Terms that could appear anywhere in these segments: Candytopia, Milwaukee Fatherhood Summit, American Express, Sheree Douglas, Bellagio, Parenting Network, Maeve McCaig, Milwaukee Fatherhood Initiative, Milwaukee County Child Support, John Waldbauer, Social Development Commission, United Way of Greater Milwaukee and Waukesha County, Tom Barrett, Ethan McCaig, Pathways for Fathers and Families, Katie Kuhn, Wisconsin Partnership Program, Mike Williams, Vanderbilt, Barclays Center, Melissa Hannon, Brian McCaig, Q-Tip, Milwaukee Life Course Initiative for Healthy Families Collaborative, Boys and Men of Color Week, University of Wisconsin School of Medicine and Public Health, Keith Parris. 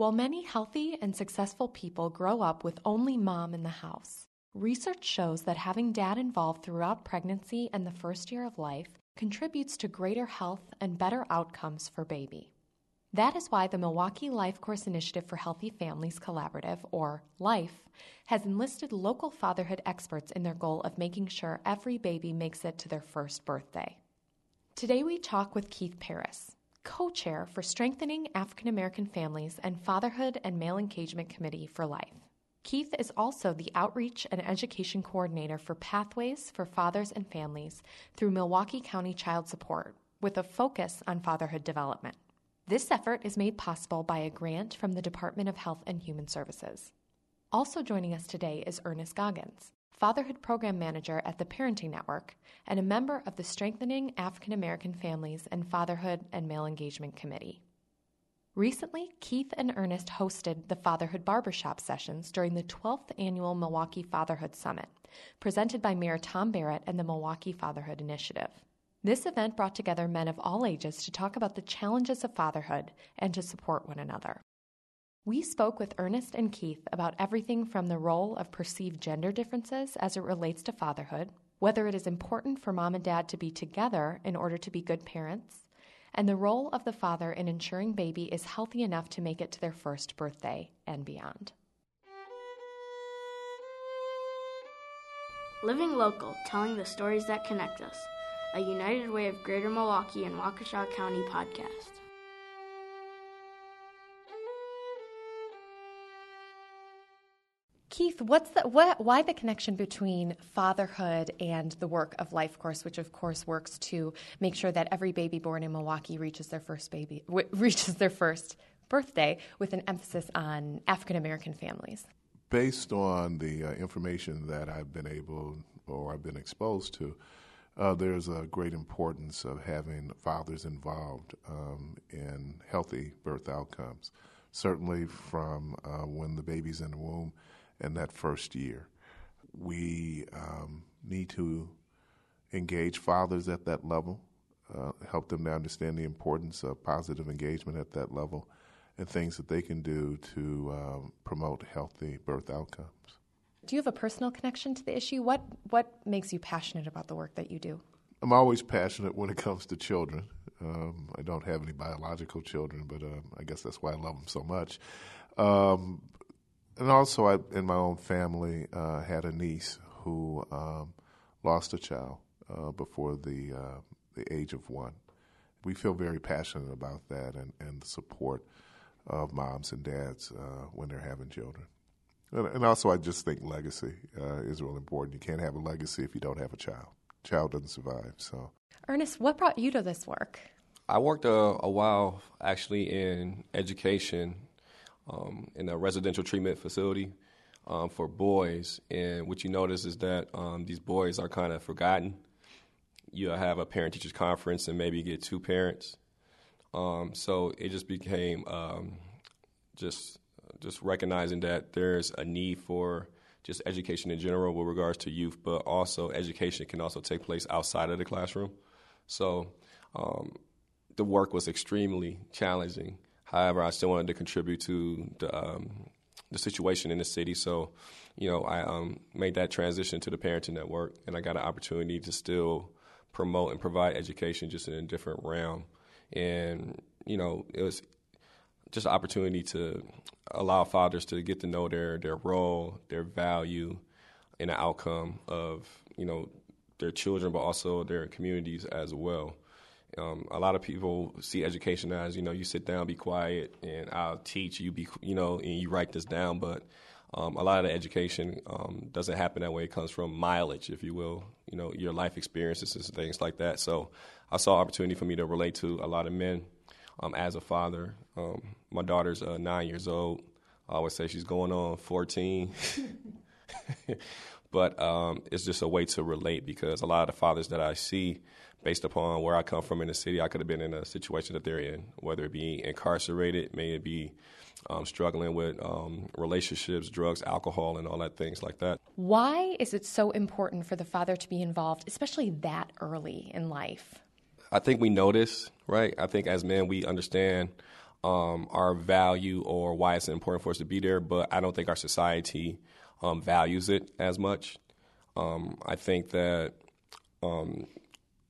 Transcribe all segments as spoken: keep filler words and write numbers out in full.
While many healthy and successful people grow up with only mom in the house, research shows that having dad involved throughout pregnancy and the first year of life contributes to greater health and better outcomes for baby. That is why the Milwaukee Life Course Initiative for Healthy Families Collaborative, or LIFE, has enlisted local fatherhood experts in their goal of making sure every baby makes it to their first birthday. Today we talk with Keith Parris, co-chair for Strengthening African American Families and Fatherhood and Male Engagement Committee for LIFE. Keith is also the Outreach and Education Coordinator for Pathways for Fathers and Families through Milwaukee County Child Support, with a focus on fatherhood development. This effort is made possible by a grant from the Department of Health and Human Services. Also joining us today is Ernest Goggins, Fatherhood Program Manager at the Parenting Network and a member of the Strengthening African American Families and Fatherhood and Male Engagement Committee. Recently, Keith and Ernest hosted the Fatherhood Barbershop Sessions during the twelfth Annual Milwaukee Fatherhood Summit, presented by Mayor Tom Barrett and the Milwaukee Fatherhood Initiative. This event brought together men of all ages to talk about the challenges of fatherhood and to support one another. We spoke with Ernest and Keith about everything from the role of perceived gender differences as it relates to fatherhood, whether it is important for mom and dad to be together in order to be good parents, and the role of the father in ensuring baby is healthy enough to make it to their first birthday and beyond. Living local, telling the stories that connect us. A United Way of Greater Milwaukee and Waukesha County podcast. Keith, what's the what, why the connection between fatherhood and the work of Life Course, which of course works to make sure that every baby born in Milwaukee reaches their first baby w- reaches their first birthday, with an emphasis on African American families? Based on the uh, information that I've been able or I've been exposed to, Uh, there's a great importance of having fathers involved um, in healthy birth outcomes, certainly from uh, when the baby's in the womb and that first year. We um, need to engage fathers at that level, uh, help them to understand the importance of positive engagement at that level, and things that they can do to uh, promote healthy birth outcomes. Do you have a personal connection to the issue? What what makes you passionate about the work that you do? I'm always passionate when it comes to children. Um, I don't have any biological children, but uh, I guess that's why I love them so much. Um, and also, I, in my own family, uh, had a niece who um, lost a child uh, before the uh, the age of one. We feel very passionate about that and, and the support of moms and dads uh, when they're having children. And also, I just think legacy uh, is really important. You can't have a legacy if you don't have a child. Child doesn't survive. So, Ernest, what brought you to this work? I worked a, a while actually in education um, in a residential treatment facility um, for boys. And what you notice is that um, these boys are kind of forgotten. You'll have a parent-teachers conference and maybe get two parents. Um, so it just became um, just... just recognizing that there's a need for just education in general with regards to youth, but also education can also take place outside of the classroom. So um, the work was extremely challenging. However, I still wanted to contribute to the, um, the situation in the city. So, you know, I um, made that transition to the Parenting Network, and I got an opportunity to still promote and provide education just in a different realm. And, you know, it was just an opportunity to allow fathers to get to know their, their role, their value, and the outcome of, you know, their children, but also their communities as well. Um, a lot of people see education as, you know, you sit down, be quiet, and I'll teach you, be, you know, and you write this down. But um, a lot of the education um, doesn't happen that way. It comes from mileage, if you will, you know, your life experiences and things like that. So I saw an opportunity for me to relate to a lot of men. Um, as a father, um, my daughter's uh, nine years old. I always say she's going on fourteen. But um, it's just a way to relate, because a lot of the fathers that I see, based upon where I come from in the city, I could have been in a situation that they're in, whether it be incarcerated, may it be um, struggling with um, relationships, drugs, alcohol, and all that, things like that. Why is it so important for the father to be involved, especially that early in life? I think we notice, right? I think as men, we understand um, our value or why it's important for us to be there, but I don't think our society um, values it as much. Um, I think that um,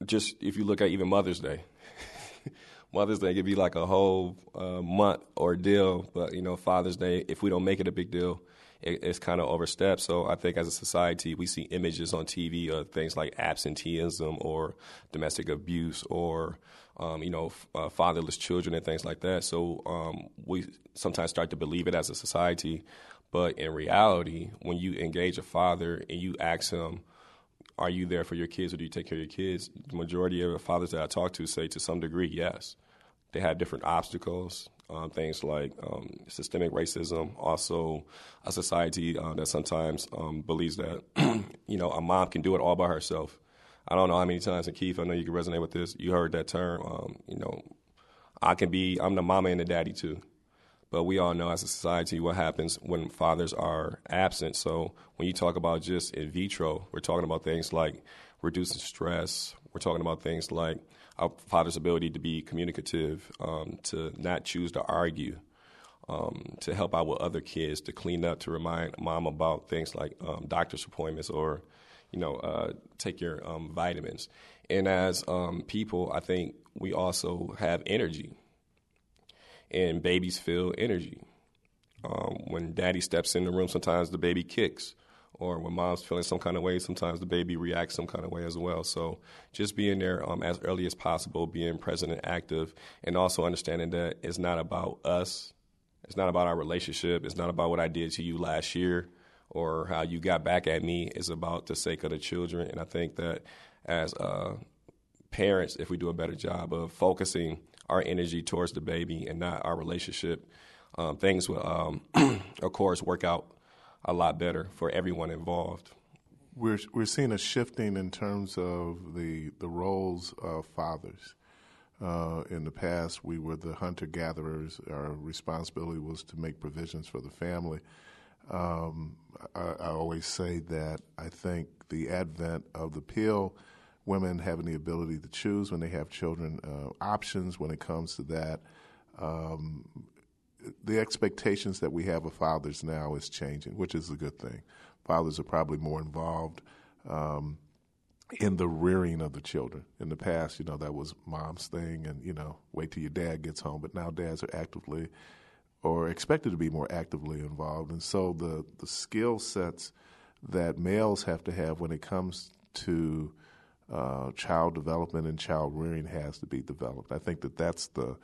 just if you look at even Mother's Day, Mother's Day could be like a whole uh, month ordeal, but, you know, Father's Day, if we don't make it a big deal, it, it's kind of overstepped. So I think as a society, we see images on T V of things like absenteeism or domestic abuse or, um, you know, f- uh, fatherless children and things like that. So um, we sometimes start to believe it as a society. But in reality, when you engage a father and you ask him, are you there for your kids or do you take care of your kids? The majority of the fathers that I talk to say to some degree, yes. They have different obstacles, um, things like um, systemic racism, also a society uh, that sometimes um, believes that, you know, a mom can do it all by herself. I don't know how many times, and Keith, I know you can resonate with this, you heard that term, um, you know, I can be, I'm the mama and the daddy too. But we all know as a society what happens when fathers are absent. So when you talk about just in vitro, we're talking about things like reducing stress. We're talking about things like our father's ability to be communicative, um, to not choose to argue, um, to help out with other kids, to clean up, to remind mom about things like um, doctor's appointments or, you know, uh, take your um, vitamins. And as um, people, I think we also have energy. And babies feel energy. Um, when daddy steps in the room, sometimes the baby kicks. Or when mom's feeling some kind of way, sometimes the baby reacts some kind of way as well. So just being there um, as early as possible, being present and active, and also understanding that it's not about us. It's not about our relationship. It's not about what I did to you last year or how you got back at me. It's about the sake of the children. And I think that as uh, parents, if we do a better job of focusing our energy towards the baby and not our relationship, um, things will, um, of course, work out a lot better for everyone involved. We're we're seeing a shifting in terms of the the roles of fathers. Uh, in the past, we were the hunter-gatherers. Our responsibility was to make provisions for the family. Um, I, I always say that I think the advent of the pill, women having the ability to choose when they have children, uh, options when it comes to that. Um, the expectations that we have of fathers now is changing, which is a good thing. Fathers are probably more involved um, in the rearing of the children. In the past, you know, that was mom's thing and, you know, wait till your dad gets home. But now dads are actively or expected to be more actively involved. And so the, the skill sets that males have to have when it comes to Uh, child development and child rearing has to be developed. I think that that's the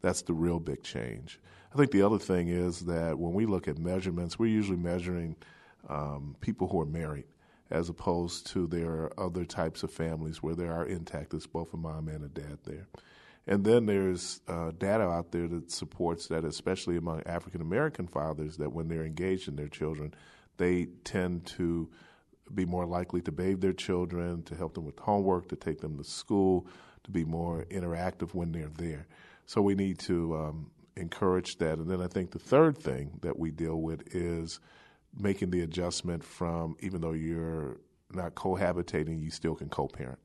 that's the real big change. I think the other thing is that when we look at measurements, we're usually measuring um, people who are married as opposed to there are other types of families where there are intactors, both a mom and a dad there. And then there's uh, data out there that supports that, especially among African-American fathers, that when they're engaged in their children, they tend to be more likely to bathe their children, to help them with homework, to take them to school, to be more interactive when they're there. So we need to um, encourage that. And then I think the third thing that we deal with is making the adjustment from, even though you're not cohabitating, you still can co-parent.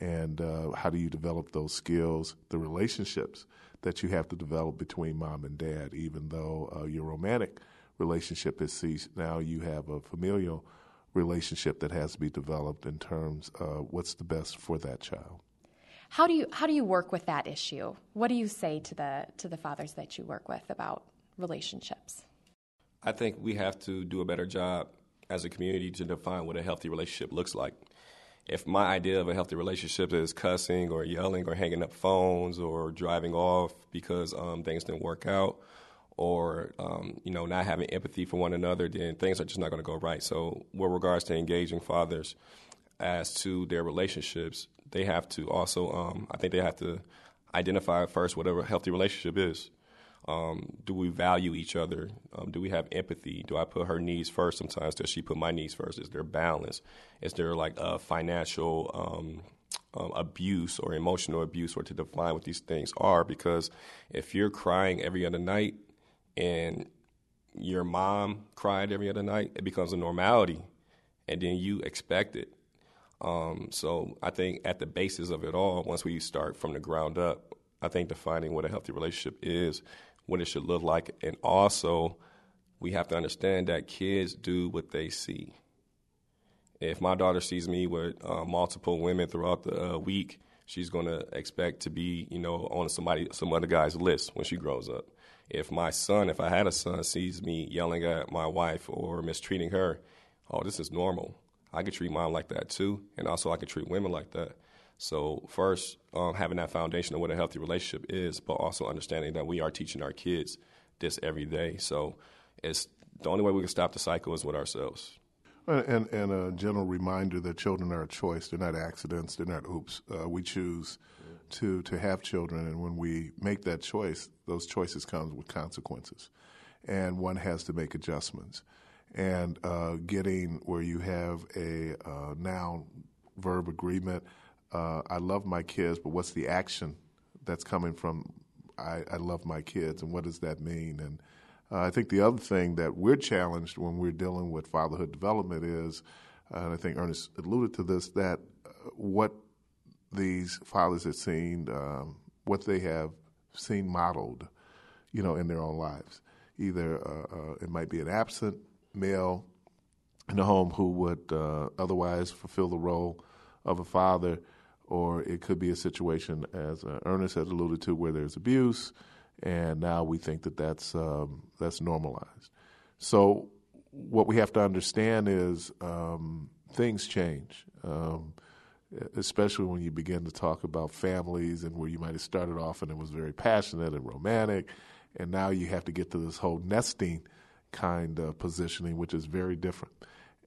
And uh, how do you develop those skills, the relationships that you have to develop between mom and dad, even though uh, your romantic relationship is ceased, now you have a familial relationship that has to be developed in terms of what's the best for that child. How do you how do you work with that issue? What do you say to the to the fathers that you work with about relationships? I think we have to do a better job as a community to define what a healthy relationship looks like. If my idea of a healthy relationship is cussing or yelling or hanging up phones or driving off because um, things didn't work out, or, um, you know, not having empathy for one another, then things are just not going to go right. So with regards to engaging fathers as to their relationships, they have to also, um, I think they have to identify first what a healthy relationship is. Um, do we value each other? Um, do we have empathy? Do I put her needs first sometimes? Does she put my needs first? Is there balance? Is there, like, a financial um Um, abuse or emotional abuse, or to define what these things are? Because if you're crying every other night and your mom cried every other night, it becomes a normality, and then you expect it. Um, so I think at the basis of it all, once we start from the ground up, I think defining what a healthy relationship is, what it should look like, and also we have to understand that kids do what they see. If my daughter sees me with uh, multiple women throughout the uh, week, she's going to expect to be, you know, on somebody, some other guy's list when she grows up. If my son, if I had a son, sees me yelling at my wife or mistreating her, oh, this is normal. I could treat mom like that too, and also I could treat women like that. So first, um, having that foundation of what a healthy relationship is, but also understanding that we are teaching our kids this every day. So it's the only way we can stop the cycle is with ourselves. And, and a general reminder that children are a choice. They're not accidents. They're not oops. Uh, we choose to to have children, and when we make that choice, those choices come with consequences, and one has to make adjustments. And uh, getting where you have a uh, noun-verb agreement, uh, I love my kids, but what's the action that's coming from I, I love my kids, and what does that mean? And Uh, I think the other thing that we're challenged when we're dealing with fatherhood development is, uh, and I think Ernest alluded to this, that uh, what these fathers have seen, um, what they have seen modeled, you know, in their own lives. Either uh, uh, it might be an absent male in the home who would uh, otherwise fulfill the role of a father, or it could be a situation, as uh, Ernest had alluded to, where there's abuse. And now we think that that's um, that's normalized. So what we have to understand is um, things change, um, especially when you begin to talk about families and where you might have started off and it was very passionate and romantic, and now you have to get to this whole nesting kind of positioning, which is very different.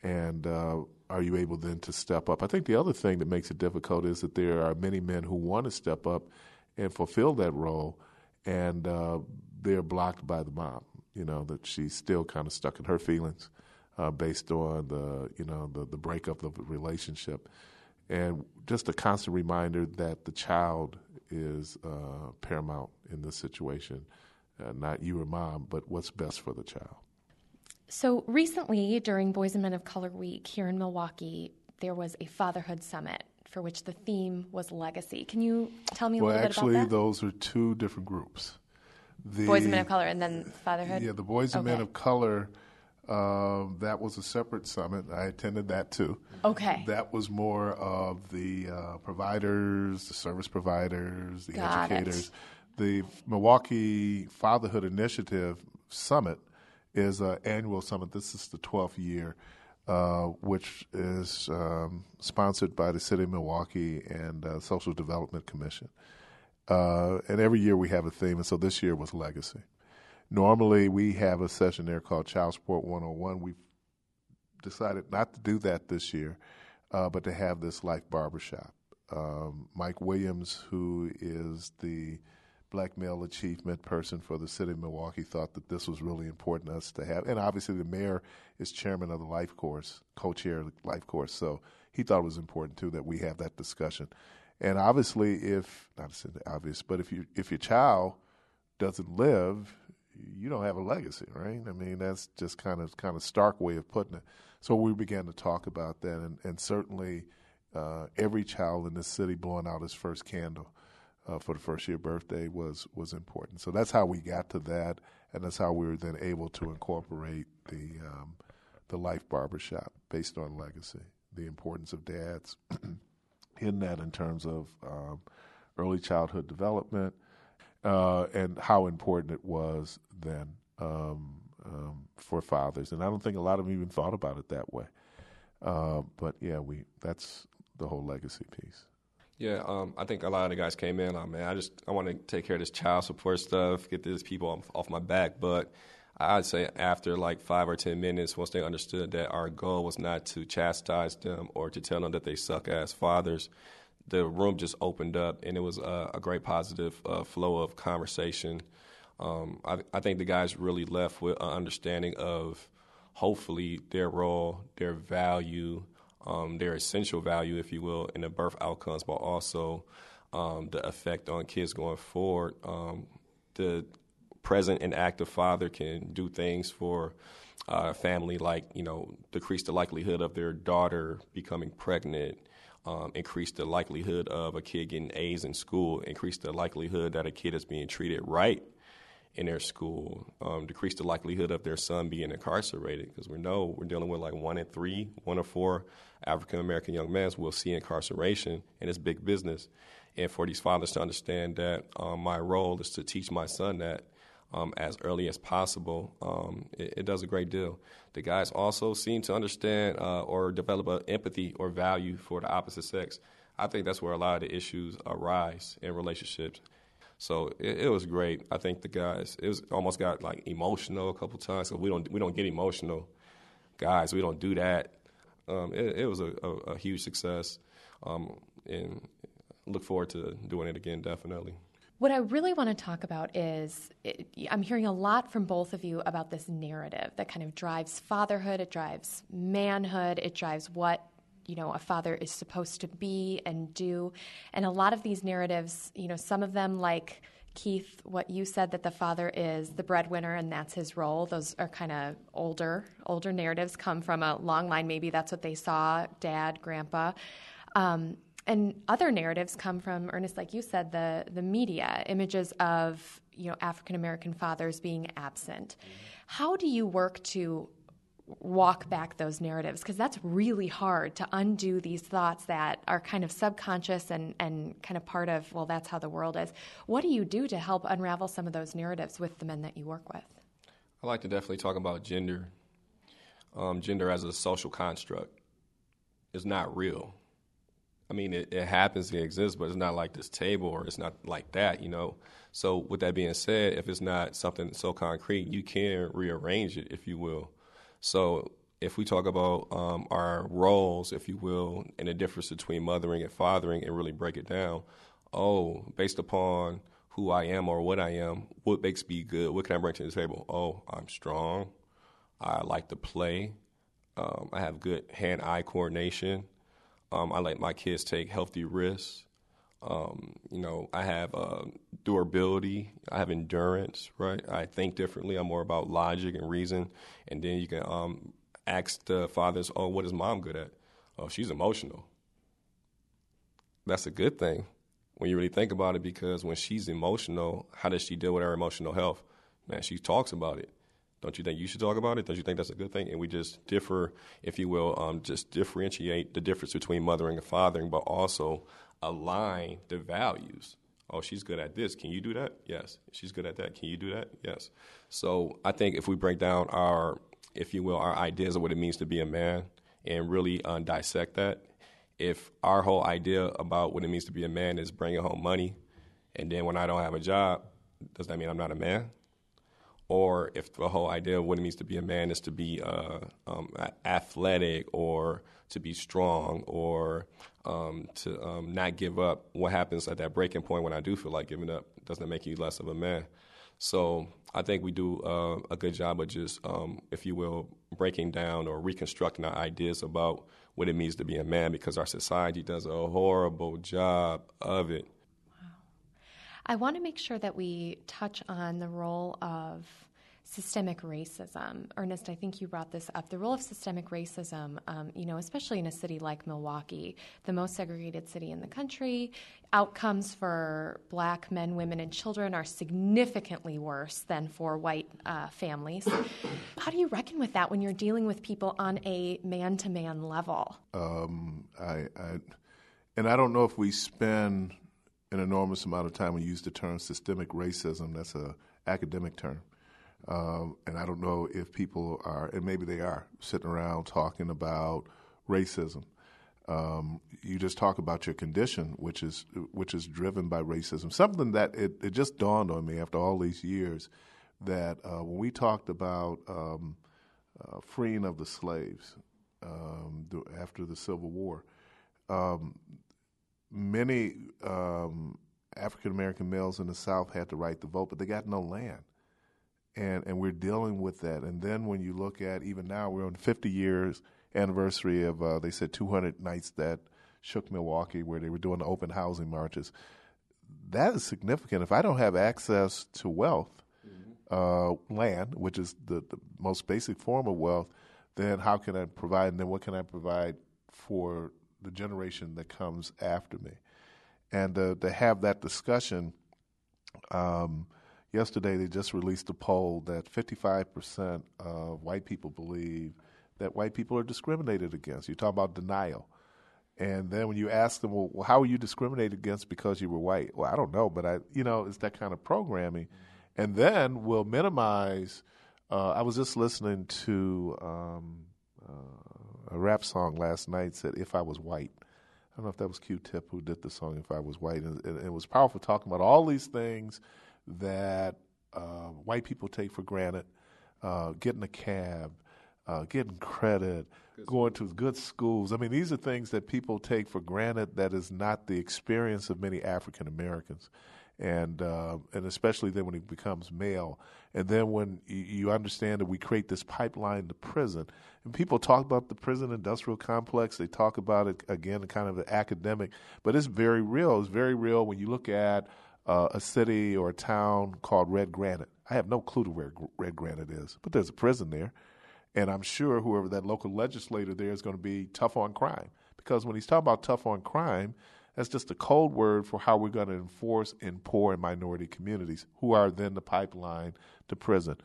And uh, are you able then to step up? I think the other thing that makes it difficult is that there are many men who want to step up and fulfill that role, and uh, they're blocked by the mom, you know, that she's still kind of stuck in her feelings uh, based on the, you know, the, the breakup of the relationship. And just a constant reminder that the child is uh, paramount in this situation, uh, not you or mom, but what's best for the child. So recently, during Boys and Men of Color Week here in Milwaukee, there was a fatherhood summit for which the theme was legacy. Can you tell me a well, little actually, bit about that? Well, actually, those are two different groups. The Boys and Men of Color and then Fatherhood? Yeah, the Boys and okay. Men of Color, uh, that was a separate summit. I attended that, too. Okay. That was more of the uh, providers, the service providers, the Got educators. It. The Milwaukee Fatherhood Initiative Summit is an annual summit. This is the twelfth year. Uh, which is um, sponsored by the City of Milwaukee and uh, Social Development Commission. Uh, and every year we have a theme, and so this year was legacy. Normally we have a session there called Child Support one oh one. We've decided not to do that this year, uh, but to have this Life Barbershop. Um, Mike Williams, who is the Black Male Achievement person for the City of Milwaukee, thought that this was really important to us to have. And obviously the mayor is chairman of the Life Course, co-chair of the Life Course. So he thought it was important, too, that we have that discussion. And obviously if, not to say the obvious, but if you if your child doesn't live, you don't have a legacy, right? I mean, that's just kind of kind of stark way of putting it. So we began to talk about that. And, and certainly uh, every child in this city blowing out his first candle Uh, for the first year birthday was was important. So that's how we got to that, and that's how we were then able to incorporate the um, the Life Barbershop based on legacy, the importance of dads in that in terms of um, early childhood development uh, and how important it was then um, um, for fathers. And I don't think a lot of them even thought about it that way. Uh, but, yeah, we that's the whole legacy piece. Yeah, um, I think a lot of the guys came in, like, man, I just I want to take care of this child support stuff, get these people off, off my back. But I'd say after like five or ten minutes, once they understood that our goal was not to chastise them or to tell them that they suck as fathers, the room just opened up, and it was a, a great positive uh, flow of conversation. Um, I, I think the guys really left with an understanding of hopefully their role, their value, Um, their essential value, if you will, in the birth outcomes, but also um, the effect on kids going forward. Um, the present and active father can do things for a family like, you know, decrease the likelihood of their daughter becoming pregnant, um, increase the likelihood of a kid getting A's in school, increase the likelihood that a kid is being treated right in their school, um, decrease the likelihood of their son being incarcerated, because we know we're dealing with like one in three, one in four African-American young men will see incarceration, and it's big business. And for these fathers to understand that um, my role is to teach my son that um, as early as possible, um, it, it does a great deal. The guys also seem to understand uh, or develop an empathy or value for the opposite sex. I think that's where a lot of the issues arise in relationships. So it, it was great. I think the guys, it was almost got like emotional a couple times. So we don't we don't get emotional, guys. We don't do that. Um, it, it was a, a, a huge success, um, and look forward to doing it again, definitely. What I really want to talk about is it, I'm hearing a lot from both of you about this narrative that kind of drives fatherhood, it drives manhood, it drives what you know, a father is supposed to be and do. And a lot of these narratives, you know, some of them, like Keith, what you said, that the father is the breadwinner and that's his role. Those are kind of older, older narratives, come from a long line. Maybe that's what they saw, dad, grandpa. Um, and other narratives come from, Ernest, like you said, the, the media, images of, you know, African-American fathers being absent. How do you work to walk back those narratives, because that's really hard to undo these thoughts that are kind of subconscious and, and kind of part of, well, that's how the world is. What do you do to help unravel some of those narratives with the men that you work with? I like to definitely talk about gender. Um, gender as a social construct is not real. I mean, it, it happens, it exists, but it's not like this table or it's not like that, you know. So with that being said, if it's not something so concrete, you can rearrange it, if you will. So if we talk about um, our roles, if you will, and the difference between mothering and fathering and really break it down, oh, based upon who I am or what I am, what makes me good? What can I bring to the table? Oh, I'm strong. I like to play. Um, I have good hand-eye coordination. Um, I let my kids take healthy risks. Um, you know, I have uh, durability, I have endurance, right? I think differently. I'm more about logic and reason. And then you can um, ask the fathers, oh, what is mom good at? Oh, she's emotional. That's a good thing when you really think about it, because when she's emotional, how does she deal with her emotional health? Man, she talks about it. Don't you think you should talk about it? Don't you think that's a good thing? And we just differ, if you will, um, just differentiate the difference between mothering and fathering, but also align the values. Oh, she's good at this. Can you do that? Yes. She's good at that. Can you do that? Yes. So I think if we break down our, if you will, our ideas of what it means to be a man and really uh, dissect that, if our whole idea about what it means to be a man is bringing home money, and then when I don't have a job, does that mean I'm not a man? Or if the whole idea of what it means to be a man is to be uh, um, athletic or to be strong or um, to um, not give up, what happens at that breaking point when I do feel like giving up? Doesn't that make you less of a man? So I think we do uh, a good job of just, um, if you will, breaking down or reconstructing our ideas about what it means to be a man, because our society does a horrible job of it. I want to make sure that we touch on the role of systemic racism. Ernest, I think you brought this up. The role of systemic racism, um, you know, especially in a city like Milwaukee, the most segregated city in the country, outcomes for black men, women, and children are significantly worse than for white uh, families. How do you reckon with that when you're dealing with people on a man-to-man level? Um, I, I, and I don't know if we spend an enormous amount of time we use the term systemic racism. That's an academic term. Um, and I don't know if people are, and maybe they are, sitting around talking about racism. Um, you just talk about your condition, which is which is driven by racism. Something that it, it just dawned on me after all these years that uh, when we talked about um, uh, freeing of the slaves um, after the Civil War, um Many um, African-American males in the South had the right to vote, but they got no land. And and we're dealing with that. And then when you look at, even now, we're on the fifty years anniversary of, uh, they said, two hundred nights that shook Milwaukee, where they were doing the open housing marches. That is significant. If I don't have access to wealth, mm-hmm. uh, land, which is the, the most basic form of wealth, then how can I provide, and then what can I provide for the generation that comes after me. And uh, to have that discussion, um, yesterday they just released a poll that fifty-five percent of white people believe that white people are discriminated against. You talk about denial. And then when you ask them, well, how were you discriminated against because you were white? Well, I don't know, but I, you know, it's that kind of programming. And then we'll minimize. Uh, I was just listening to um, uh, a rap song last night said, "If I Was White." I don't know if that was Q-Tip who did the song, "If I Was White." And, and, and it was powerful, talking about all these things that uh, white people take for granted, uh, getting a cab, uh, getting credit, going to good schools. I mean, these are things that people take for granted that is not the experience of many African Americans, and uh, and especially then when it becomes male. And then when you understand that we create this pipeline to prison, and people talk about the prison industrial complex, they talk about it, again, kind of academic, but it's very real. It's very real when you look at uh, a city or a town called Red Granite. I have no clue to where Red Granite is, but there's a prison there. And I'm sure whoever that local legislator there is going to be tough on crime, because when he's talking about tough on crime, that's just a code word for how we're going to enforce in poor and minority communities who are then the pipeline to prison.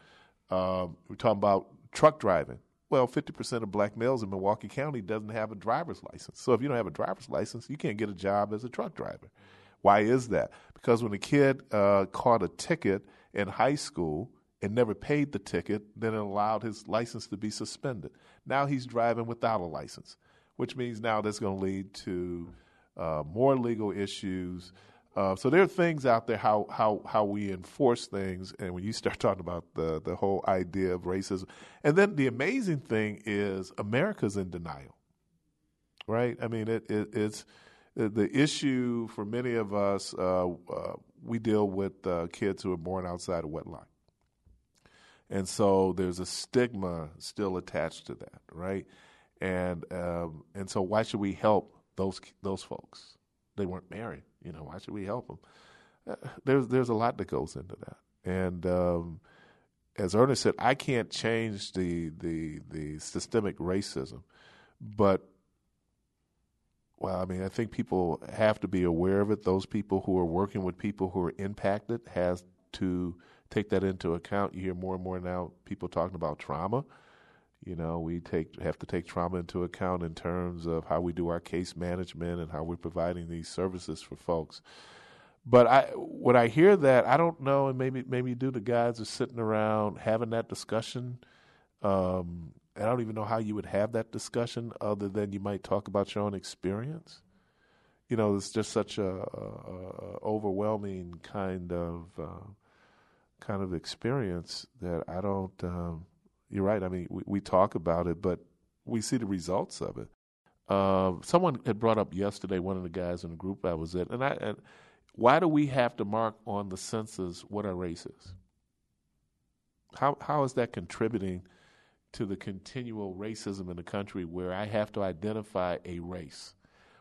Um, we're talking about truck driving. Well, fifty percent of black males in Milwaukee County doesn't have a driver's license. So if you don't have a driver's license, you can't get a job as a truck driver. Why is that? Because when a kid uh, caught a ticket in high school and never paid the ticket, then it allowed his license to be suspended. Now he's driving without a license, which means now that's going to lead to uh, more legal issues. Uh, so there are things out there, how how how we enforce things, and when you start talking about the, the whole idea of racism. And then the amazing thing is America's in denial, right? I mean, it, it it's the issue for many of us, uh, uh, we deal with uh, kids who are born outside of wedlock. And so there's a stigma still attached to that, right? And um, and so why should we help those those folks? They weren't married, you know. Why should we help them? Uh, there's there's a lot that goes into that. And um, as Ernest said, I can't change the the the systemic racism, but well, I mean, I think people have to be aware of it. Those people who are working with people who are impacted has to take that into account. You hear more and more now people talking about trauma. You know, we take have to take trauma into account in terms of how we do our case management and how we're providing these services for folks. But I, when I hear that, I don't know, and maybe maybe you do, the guys are sitting around having that discussion. Um, and I don't even know how you would have that discussion other than you might talk about your own experience. You know, it's just such a, a, a overwhelming kind of... Uh, kind of experience that I don't, um, you're right, I mean, we, we talk about it, but we see the results of it. Uh, someone had brought up yesterday, one of the guys in the group I was at, and I, and why do we have to mark on the census what our race is? How How is that contributing to the continual racism in the country where I have to identify a race?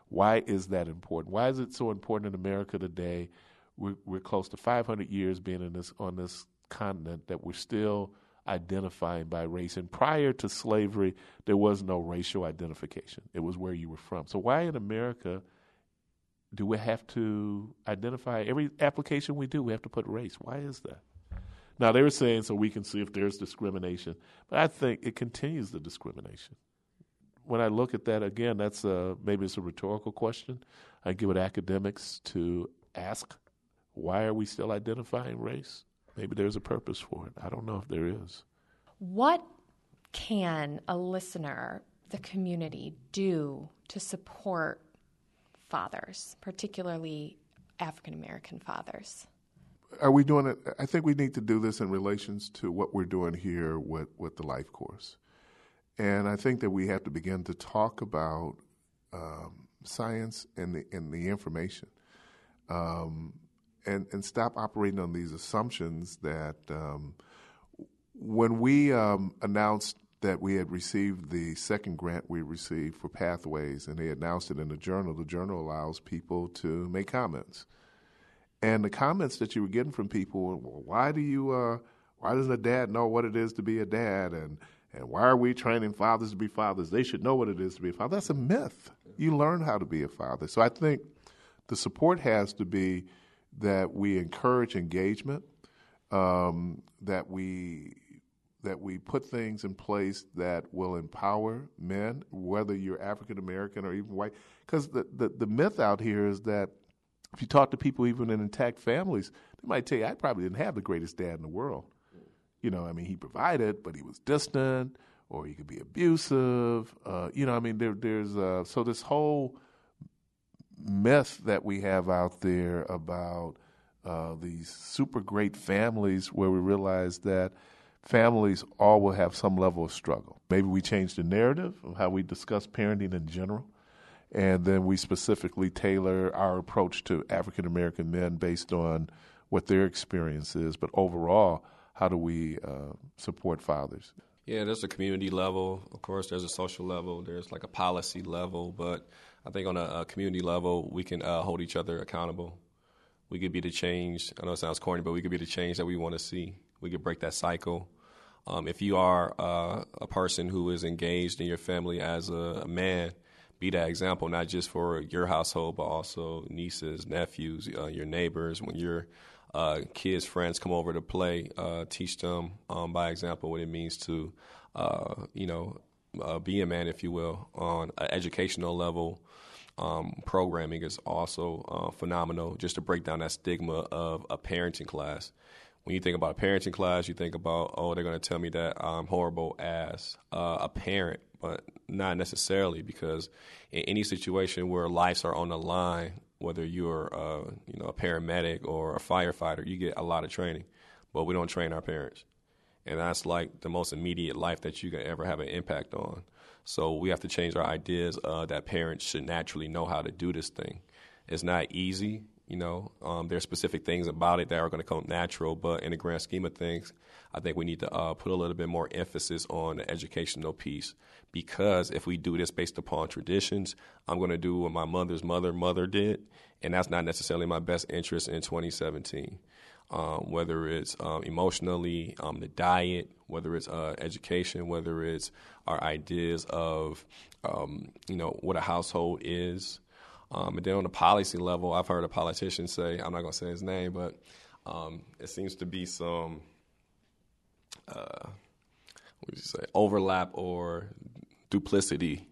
Why is that important? Why is it so important in America today? We're, we're close to five hundred years being in this on this continent that we're still identifying by race. And prior to slavery, there was no racial identification. It was where you were from. So why in America do we have to identify every application we do? We have to put race. Why is that? Now, they were saying so we can see if there's discrimination, but I think it continues the discrimination. When I look at that, again, that's a, maybe it's a rhetorical question. I give it academics to ask. Why are we still identifying race? Maybe there's a purpose for it. I don't know if there is. What can a listener, the community, do to support fathers, particularly African-American fathers? Are we doing it? I think we need to do this in relations to what we're doing here with, with the Life Course. And I think that we have to begin to talk about um, science and the, and the information. Um And, and stop operating on these assumptions that um, when we um, announced that we had received the second grant we received for Pathways, and they announced it in the journal, the journal allows people to make comments. And the comments that you were getting from people, well, why do you, uh, why doesn't a dad know what it is to be a dad? And And why are we training fathers to be fathers? They should know what it is to be a father. That's a myth. You learn how to be a father. So I think the support has to be that we encourage engagement, um, that we that we put things in place that will empower men, whether you're African-American or even white. Because the, the, the myth out here is that if you talk to people even in intact families, they might tell you, I probably didn't have the greatest dad in the world. You know, I mean, he provided, but he was distant, or he could be abusive. Uh, you know, I mean, there, there's uh, so this whole myth that we have out there about uh, these super great families, where we realize that families all will have some level of struggle. Maybe we change the narrative of how we discuss parenting in general, and then we specifically tailor our approach to African American men based on what their experience is. But overall, how do we uh, support fathers? Yeah, there's a community level. Of course, there's a social level. There's like a policy level. But I think on a, a community level, we can uh, hold each other accountable. We could be the change. I know it sounds corny, but we could be the change that we want to see. We could break that cycle. Um, if you are uh, a person who is engaged in your family as a, a man, be that example, not just for your household, but also nieces, nephews, uh, your neighbors, when you're Uh, kids, friends come over to play, uh, teach them um, by example what it means to, uh, you know, uh, be a man, if you will, on an educational level. Um, programming is also uh, phenomenal, just to break down that stigma of a parenting class. When you think about a parenting class, you think about, oh, they're going to tell me that I'm horrible as uh, a parent, but not necessarily, because in any situation where lives are on the line, whether you're uh, you know, a paramedic or a firefighter, you get a lot of training, but we don't train our parents. And that's like the most immediate life that you can ever have an impact on. So we have to change our ideas uh, that parents should naturally know how to do this thing. It's not easy. You know, um, there are specific things about it that are going to come natural, but in the grand scheme of things, I think we need to uh, put a little bit more emphasis on the educational piece, because if we do this based upon traditions, I'm going to do what my mother's mother mother did, and that's not necessarily my best interest in twenty seventeen. Um, whether it's um, emotionally, um, the diet, whether it's uh, education, whether it's our ideas of, um, you know, what a household is. Um, and then on the policy level, I've heard a politician say, I'm not going to say his name, but um, it seems to be some, uh, what do you say, overlap or duplicity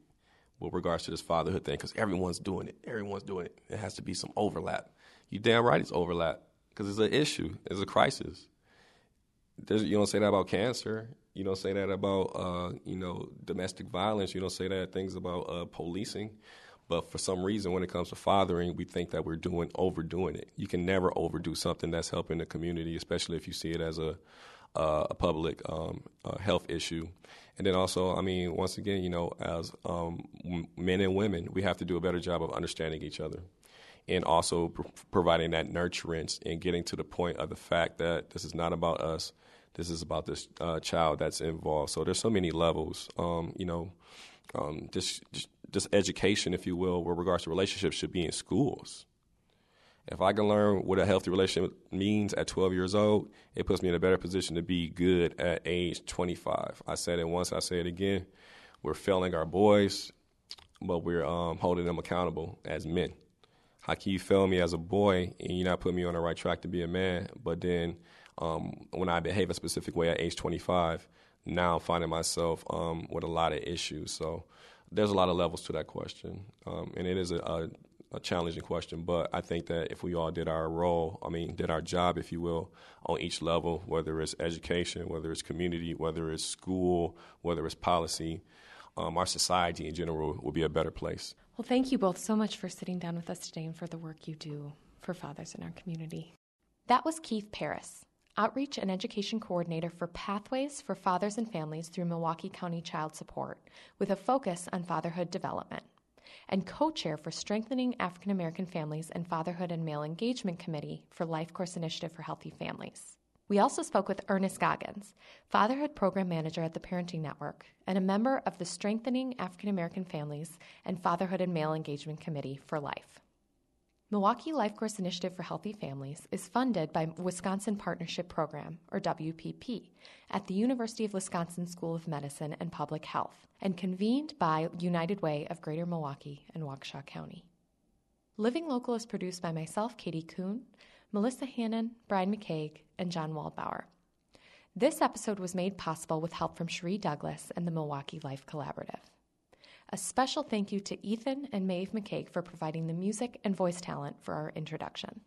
with regards to this fatherhood thing, because everyone's doing it. Everyone's doing it. It has to be some overlap. You damn right it's overlap, because it's an issue. It's a crisis. There's, you don't say that about cancer. You don't say that about, uh, you know, domestic violence. You don't say that things about uh, policing. But for some reason, when it comes to fathering, we think that we're doing overdoing it. You can never overdo something that's helping the community, especially if you see it as a uh, a public um, uh, health issue. And then also, I mean, once again, you know, as um, men and women, we have to do a better job of understanding each other, and also pr- providing that nurturance and getting to the point of the fact that this is not about us. This is about this uh, child that's involved. So there's so many levels, um, you know, um, just, just Just education, if you will, with regards to relationships should be in schools. If I can learn what a healthy relationship means at twelve years old, it puts me in a better position to be good at age twenty-five. I said it once, I say it again. We're failing our boys, but we're um, holding them accountable as men. How can you fail me as a boy and you're not putting me on the right track to be a man, but then um, when I behave a specific way at age twenty-five, now I'm finding myself um, with a lot of issues. So there's a lot of levels to that question, um, and it is a, a, a challenging question, but I think that if we all did our role, I mean, did our job, if you will, on each level, whether it's education, whether it's community, whether it's school, whether it's policy, um, our society in general will be a better place. Well, thank you both so much for sitting down with us today and for the work you do for fathers in our community. That was Keith Parris, Outreach and Education Coordinator for Pathways for Fathers and Families through Milwaukee County Child Support, with a focus on fatherhood development, and co-chair for Strengthening African American Families and Fatherhood and Male Engagement Committee for Life Course Initiative for Healthy Families. We also spoke with Ernest Goggins, Fatherhood Program Manager at the Parenting Network, and a member of the Strengthening African American Families and Fatherhood and Male Engagement Committee for Life. Milwaukee Life Course Initiative for Healthy Families is funded by Wisconsin Partnership Program, or W P P, at the University of Wisconsin School of Medicine and Public Health, and convened by United Way of Greater Milwaukee and Waukesha County. Living Local is produced by myself, Katie Kuhn, Melissa Hannon, Brian McCaig, and John Waldbauer. This episode was made possible with help from Sheree Douglas and the Milwaukee Life Collaborative. A special thank you to Ethan and Maeve McCaig for providing the music and voice talent for our introduction.